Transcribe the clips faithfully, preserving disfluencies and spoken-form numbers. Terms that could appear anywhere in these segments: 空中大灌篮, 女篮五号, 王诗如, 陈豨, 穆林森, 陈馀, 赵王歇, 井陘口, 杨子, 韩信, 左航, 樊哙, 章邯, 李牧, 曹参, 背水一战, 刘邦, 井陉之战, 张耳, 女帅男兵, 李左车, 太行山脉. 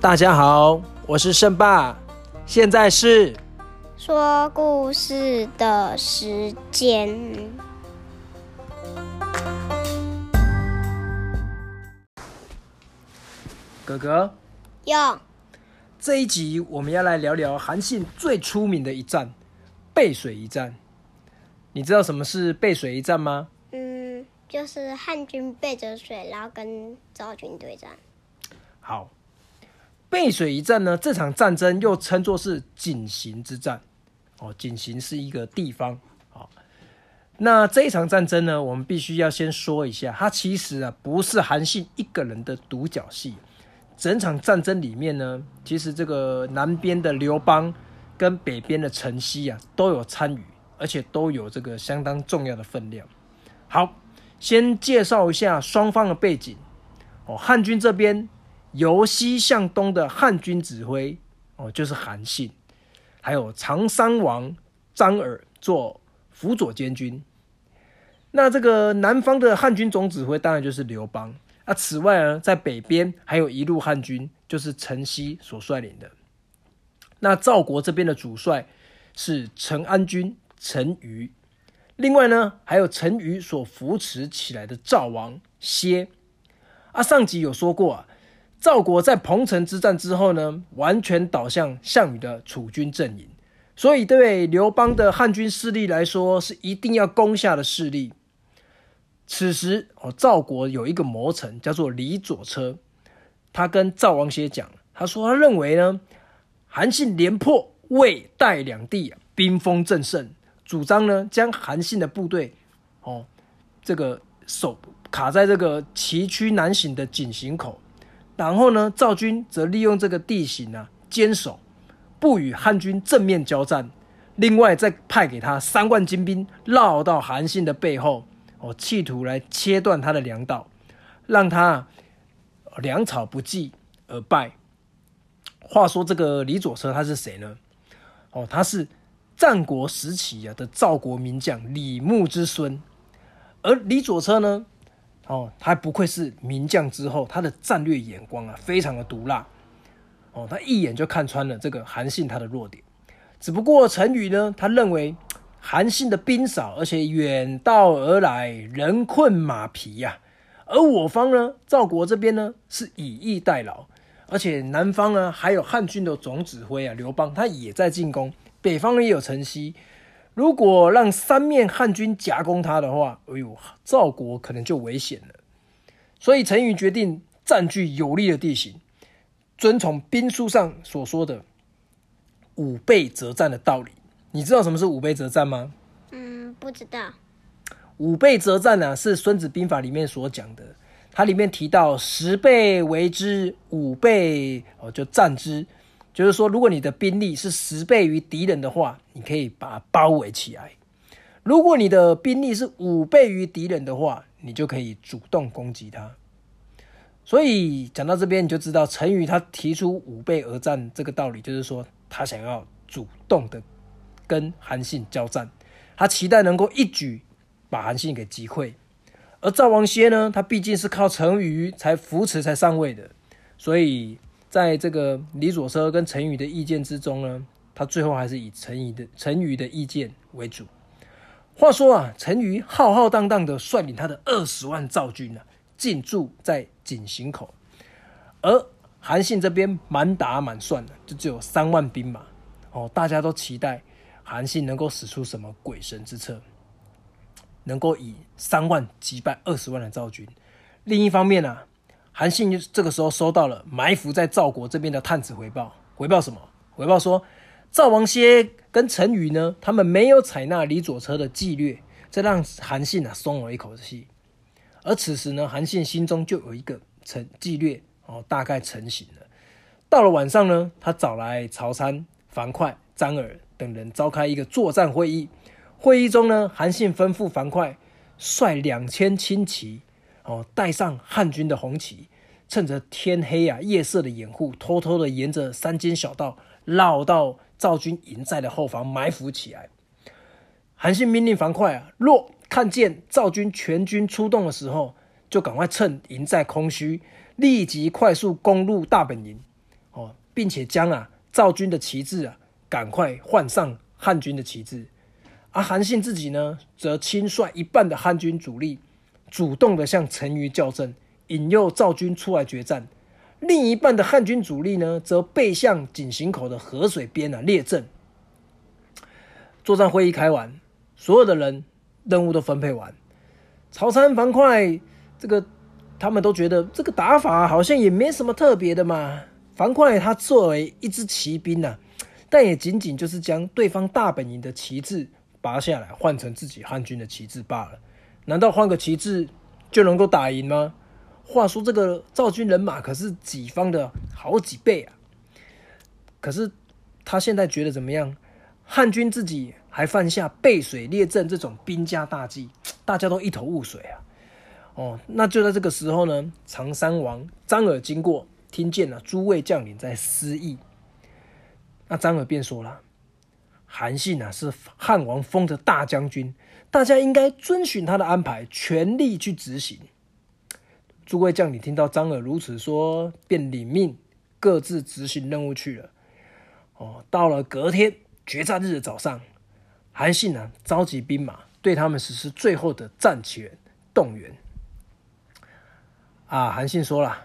大家好，我是圣爸，现在是说故事的时间。哥哥，哟，这一集我们要来聊聊韩信最出名的一战——背水一战。你知道什么是背水一战吗？嗯，就是汉军背着水，然后跟赵军对战。好，背水一战呢，这场战争又称作是井陉之战。哦，井陉是一个地方。好，那这一场战争呢，我们必须要先说一下，它其实啊不是韩信一个人的独角戏。整场战争里面呢，其实这个南边的刘邦跟北边的陈豨啊都有参与，而且都有这个相当重要的分量。好，先介绍一下双方的背景。哦，汉军这边由西向东的汉军指挥哦就是韩信，还有长山王张耳做辅佐监军。那这个南方的汉军总指挥当然就是刘邦。啊、此外呢，在北边还有一路汉军，就是陈豨所率领的。那赵国这边的主帅是陈安军陈馀，另外呢还有陈馀所扶持起来的赵王歇。啊，上集有说过啊，赵国在彭城之战之后呢，完全倒向项羽的楚军阵营，所以对刘邦的汉军势力来说，是一定要攻下的势力。此时赵国有一个谋臣叫做李左车，他跟赵王歇讲，他说他认为呢，韩信连破魏代两地，兵锋正盛，主张呢将韩信的部队哦，这个手卡在这个崎岖难行的井陉口，然后呢赵军则利用这个地形啊坚守，不与汉军正面交战，另外再派给他三万精兵绕到韩信的背后。哦，企图来切断他的粮道，让他粮草不济而败。话说这个李左车他是谁呢？哦，他是战国时期啊的赵国名将李牧之孙。而李左车呢，哦，他不愧是名将之后，他的战略眼光啊非常的毒辣。哦，他一眼就看穿了这个韩信他的弱点。只不过陈馀呢，他认为韩信的兵少，而且远道而来，人困马疲呀、啊。而我方呢，赵国这边呢是以逸待劳，而且南方呢还有汉军的总指挥啊刘邦，他也在进攻，北方也有陈豨。如果让三面汉军夹攻他的话，哎呦，赵国可能就危险了。所以陈馀决定占据有利的地形，遵从兵书上所说的五备择战的道理。你知道什么是五备择战吗？嗯，不知道。五备择战啊，是《孙子兵法》里面所讲的，它里面提到十备为之，五备哦就战之，就是说，如果你的兵力是十倍于敌人的话，你可以把它包围起来；如果你的兵力是五倍于敌人的话，你就可以主动攻击他。所以讲到这边，你就知道陈馀他提出五备而战这个道理，就是说他想要主动的跟韩信交战，他期待能够一举把韩信给击溃。而赵王歇呢，他毕竟是靠陈馀才扶持才上位的，所以在这个李左车跟陈馀的意见之中呢，他最后还是以陈馀的陈馀的意见为主。话说啊，陈馀浩浩荡荡的率领他的二十万赵军啊，进驻在井陉口，而韩信这边满打满算的就只有三万兵马哦，大家都期待韩信能够使出什么鬼神之策，能够以三万击败二十万的赵军。另一方面啊，韩信这个时候收到了埋伏在赵国这边的探子回报，回报什么？回报说赵王歇跟陈馀呢，他们没有采纳李左车的计略，这让韩信啊松了一口气。而此时呢，韩信心中就有一个计略哦，大概成型了。到了晚上呢，他找来曹参、樊哙、张耳等人召开一个作战会议。会议中呢，韩信吩咐樊哙率两千轻骑，哦，带上汉军的红旗，趁着天黑啊夜色的掩护，偷偷的沿着山间小道绕到赵军营寨的后方埋伏起来。韩信命令樊哙啊，若看见赵军全军出动的时候，就赶快趁营寨空虚，立即快速攻入大本营。并且将啊赵军的旗帜啊赶快换上汉军的旗帜。而、啊、韩信自己呢，则亲率一半的汉军主力，主动的向陈馀校正，引诱赵军出来决战；另一半的汉军主力呢，则背向井陉口的河水边啊列阵。作战会议开完，所有的人任务都分配完，曹参、樊哙这个他们都觉得这个打法好像也没什么特别的嘛。樊哙他作为一支骑兵啊，但也仅仅就是将对方大本营的旗帜拔下来，换成自己汉军的旗帜罢了。难道换个旗帜就能够打赢吗？话说这个赵军人马可是己方的好几倍啊！可是他现在觉得怎么样？汉军自己还犯下背水列阵这种兵家大忌，大家都一头雾水啊！哦，那就在这个时候呢，常山王张耳经过，听见了、啊、诸位将领在私议。那张耳便说了：“韩信啊，是汉王封的大将军，大家应该遵循他的安排，全力去执行。”诸位将领听到张耳如此说，便领命，各自执行任务去了。哦，到了隔天决战日的早上，韩信啊召集兵马，对他们实施最后的战前动员。啊，韩信说了：“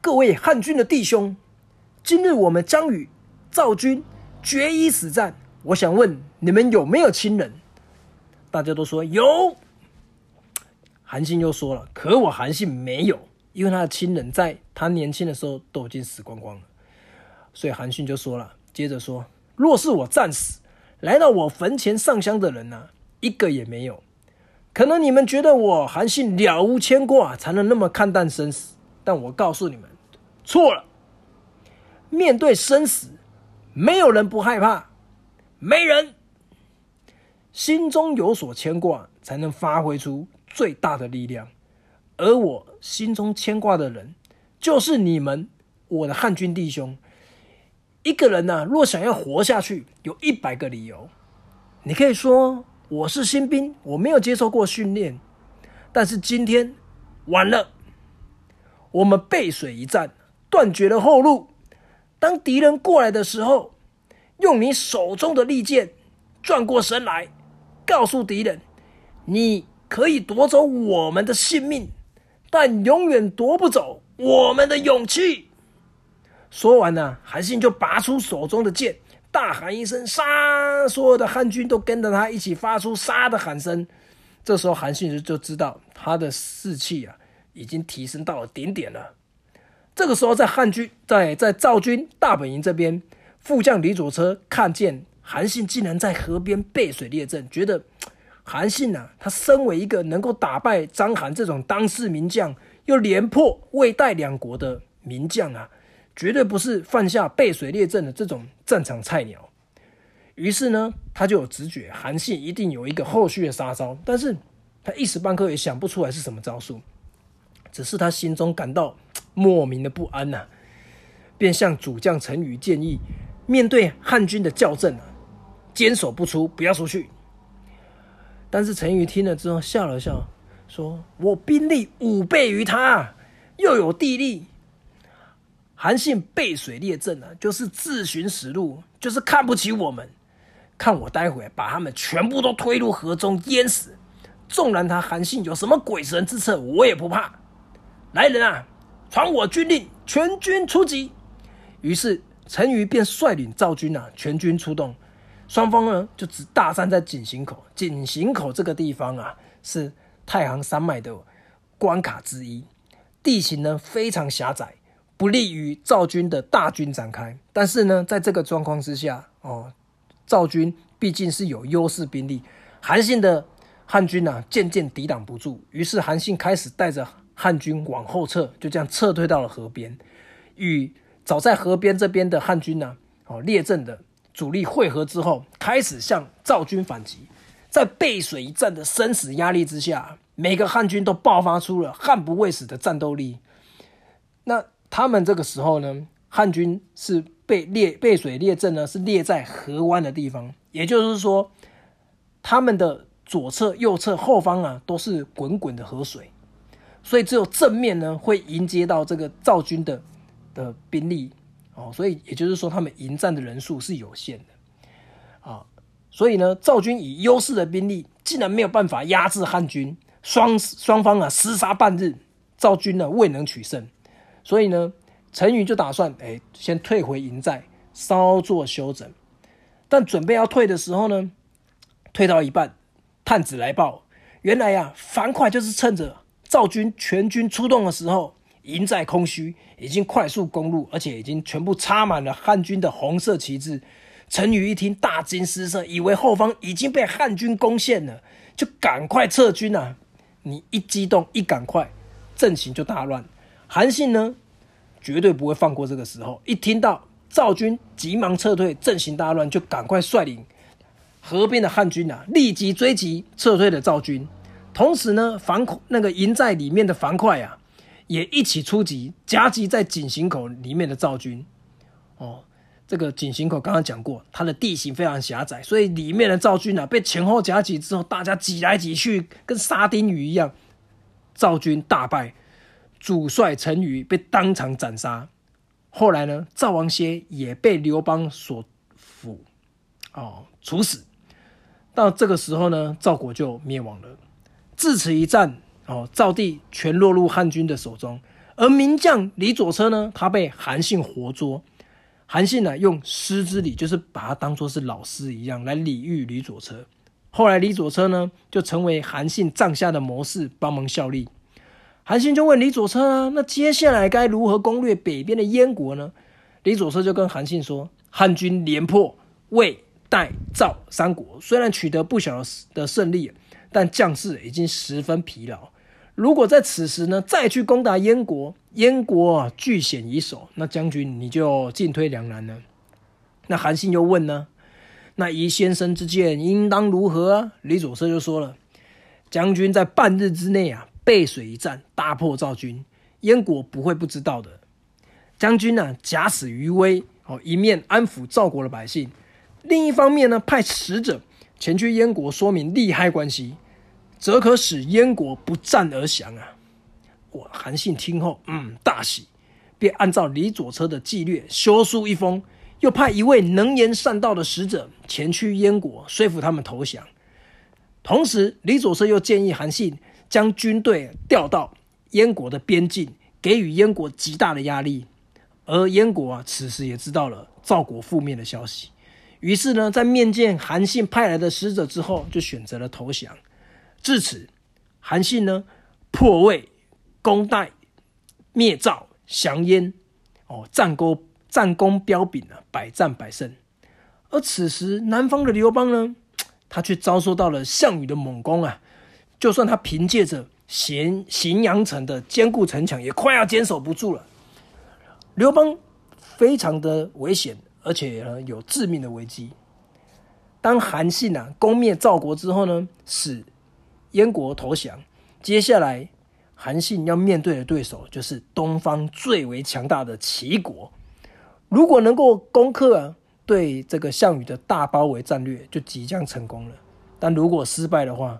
各位汉军的弟兄，今日我们将与赵军决一死战，我想问你们有没有亲人？”大家都说有。韩信又说了：“可我韩信没有，因为他的亲人在他年轻的时候都已经死光光了。”所以韩信就说了，接着说：“若是我战死，来到我坟前上香的人啊，一个也没有。可能你们觉得我韩信了无牵挂，才能那么看淡生死，但我告诉你们，错了。面对生死，没有人不害怕，没人心中有所牵挂，才能发挥出最大的力量。而我心中牵挂的人，就是你们，我的汉军弟兄。一个人啊，若想要活下去，有一百个理由。你可以说我是新兵，我没有接受过训练，但是今天完了，我们背水一战，断绝了后路。当敌人过来的时候，用你手中的利剑转过身来，告诉敌人，你可以夺走我们的性命，但永远夺不走我们的勇气。”说完呢、啊，韩信就拔出手中的剑，大喊一声“杀”，所有的汉军都跟着他一起发出“杀”的喊声。这时候韩信就知道他的士气啊，已经提升到了顶点了。这个时候在汉军在在赵军大本营这边，副将李左车看见韩信竟然在河边背水列阵，觉得韩信啊，他身为一个能够打败章邯这种当世名将，又连破魏代两国的名将啊，绝对不是犯下背水列阵的这种战场菜鸟。于是呢，他就有直觉，韩信一定有一个后续的杀招，但是他一时半刻也想不出来是什么招数，只是他心中感到莫名的不安、啊、便向主将陈馀建议，面对汉军的校正、啊、坚守不出，不要出去。但是陈馀听了之后笑了笑，说：“我兵力五倍于他，又有地利。韩信背水列阵、啊、就是自寻死路，就是看不起我们。看我待会把他们全部都推入河中淹死，纵然他韩信有什么鬼神之策，我也不怕。来人啊，传我军令，全军出击！”于是陈馀便率领赵军啊，全军出动。双方呢就只大战在井陉口。井陉口这个地方啊，是太行山脉的关卡之一，地形呢非常狭窄，不利于赵军的大军展开。但是呢，在这个状况之下，哦，赵军毕竟是有优势兵力，韩信的汉军啊渐渐抵挡不住，于是韩信开始带着汉军往后撤，就这样撤退到了河边，与早在河边这边的汉军呢、啊哦、列阵的主力汇合之后，开始向赵军反击。在背水一战的生死压力之下，每个汉军都爆发出了悍不畏死的战斗力。那他们这个时候呢，汉军是被列背水列阵呢，是列在河湾的地方，也就是说，他们的左侧、右侧、后方啊，都是滚滚的河水。所以只有正面呢，会迎接到这个赵军的的兵力，哦，所以也就是说他们迎战的人数是有限的啊。所以呢，赵军以优势的兵力竟然没有办法压制汉军，双双方啊厮杀半日，赵军呢未能取胜。所以呢，陈馀就打算哎先退回营寨，稍作休整。但准备要退的时候呢，退到一半，探子来报，原来啊樊哙就是趁着赵军全军出动的时候，营寨空虚，已经快速攻入，而且已经全部插满了汉军的红色旗帜。陈馀一听大惊失色，以为后方已经被汉军攻陷了，就赶快撤军啊！你一激动一赶快，阵型就大乱。韩信呢，绝对不会放过这个时候，一听到赵军急忙撤退，阵型大乱，就赶快率领河边的汉军啊，立即追击撤退的赵军。同时呢，樊那个营寨里面的樊哙啊，也一起出击，夹击在井陉口里面的赵军。哦。这个井陉口刚刚讲过，它的地形非常狭窄，所以里面的赵军啊被前后夹击之后，大家挤来挤去，跟沙丁鱼一样。赵军大败，主帅陈馀被当场斩杀。后来呢，赵王歇也被刘邦所俘，哦，处死。到这个时候呢，赵国就灭亡了。自此一战，哦，赵地全落入汉军的手中。而名将李左车呢，他被韩信活捉。韩信呢，用师之礼，就是把他当作是老师一样来礼遇李左车。后来李左车呢，就成为韩信帐下的谋士，帮忙效力。韩信就问李左车啊，那接下来该如何攻略北边的燕国呢？李左车就跟韩信说，汉军连破魏、代、赵三国，虽然取得不小的胜利，但将士已经十分疲劳。如果在此时呢，再去攻打燕国，燕国啊据险已守，那将军你就进退两难了。那韩信又问呢，那依先生之见，应当如何啊？李左车就说了，将军在半日之内啊，背水一战，大破赵军，燕国不会不知道的。将军呢、啊，假使于危，哦，一面安抚赵国的百姓，另一方面呢，派使者前去燕国说明利害关系。则可使燕国不战而降啊！我韩信听后，嗯，大喜，便按照李左车的计略修书一封，又派一位能言善道的使者前去燕国，说服他们投降。同时，李左车又建议韩信将军队调到燕国的边境，给予燕国极大的压力。而燕国啊，此时也知道了赵国负面的消息，于是呢，在面见韩信派来的使者之后，就选择了投降。至此，韩信呢破魏、攻代、灭赵、降燕，哦，战功战功彪炳啊，百战百胜。而此时南方的刘邦呢，他却遭受到了项羽的猛攻啊！就算他凭借着咸荥阳城的坚固城墙，也快要坚守不住了。刘邦非常的危险，而且呢有致命的危机。当韩信啊攻灭赵国之后呢，使燕国投降，接下来韩信要面对的对手就是东方最为强大的齐国。如果能够攻克啊，对这个项羽的大包围战略就即将成功了。但如果失败的话，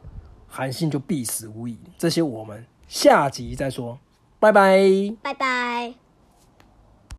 韩信就必死无疑。这些我们下集再说，拜拜，拜拜。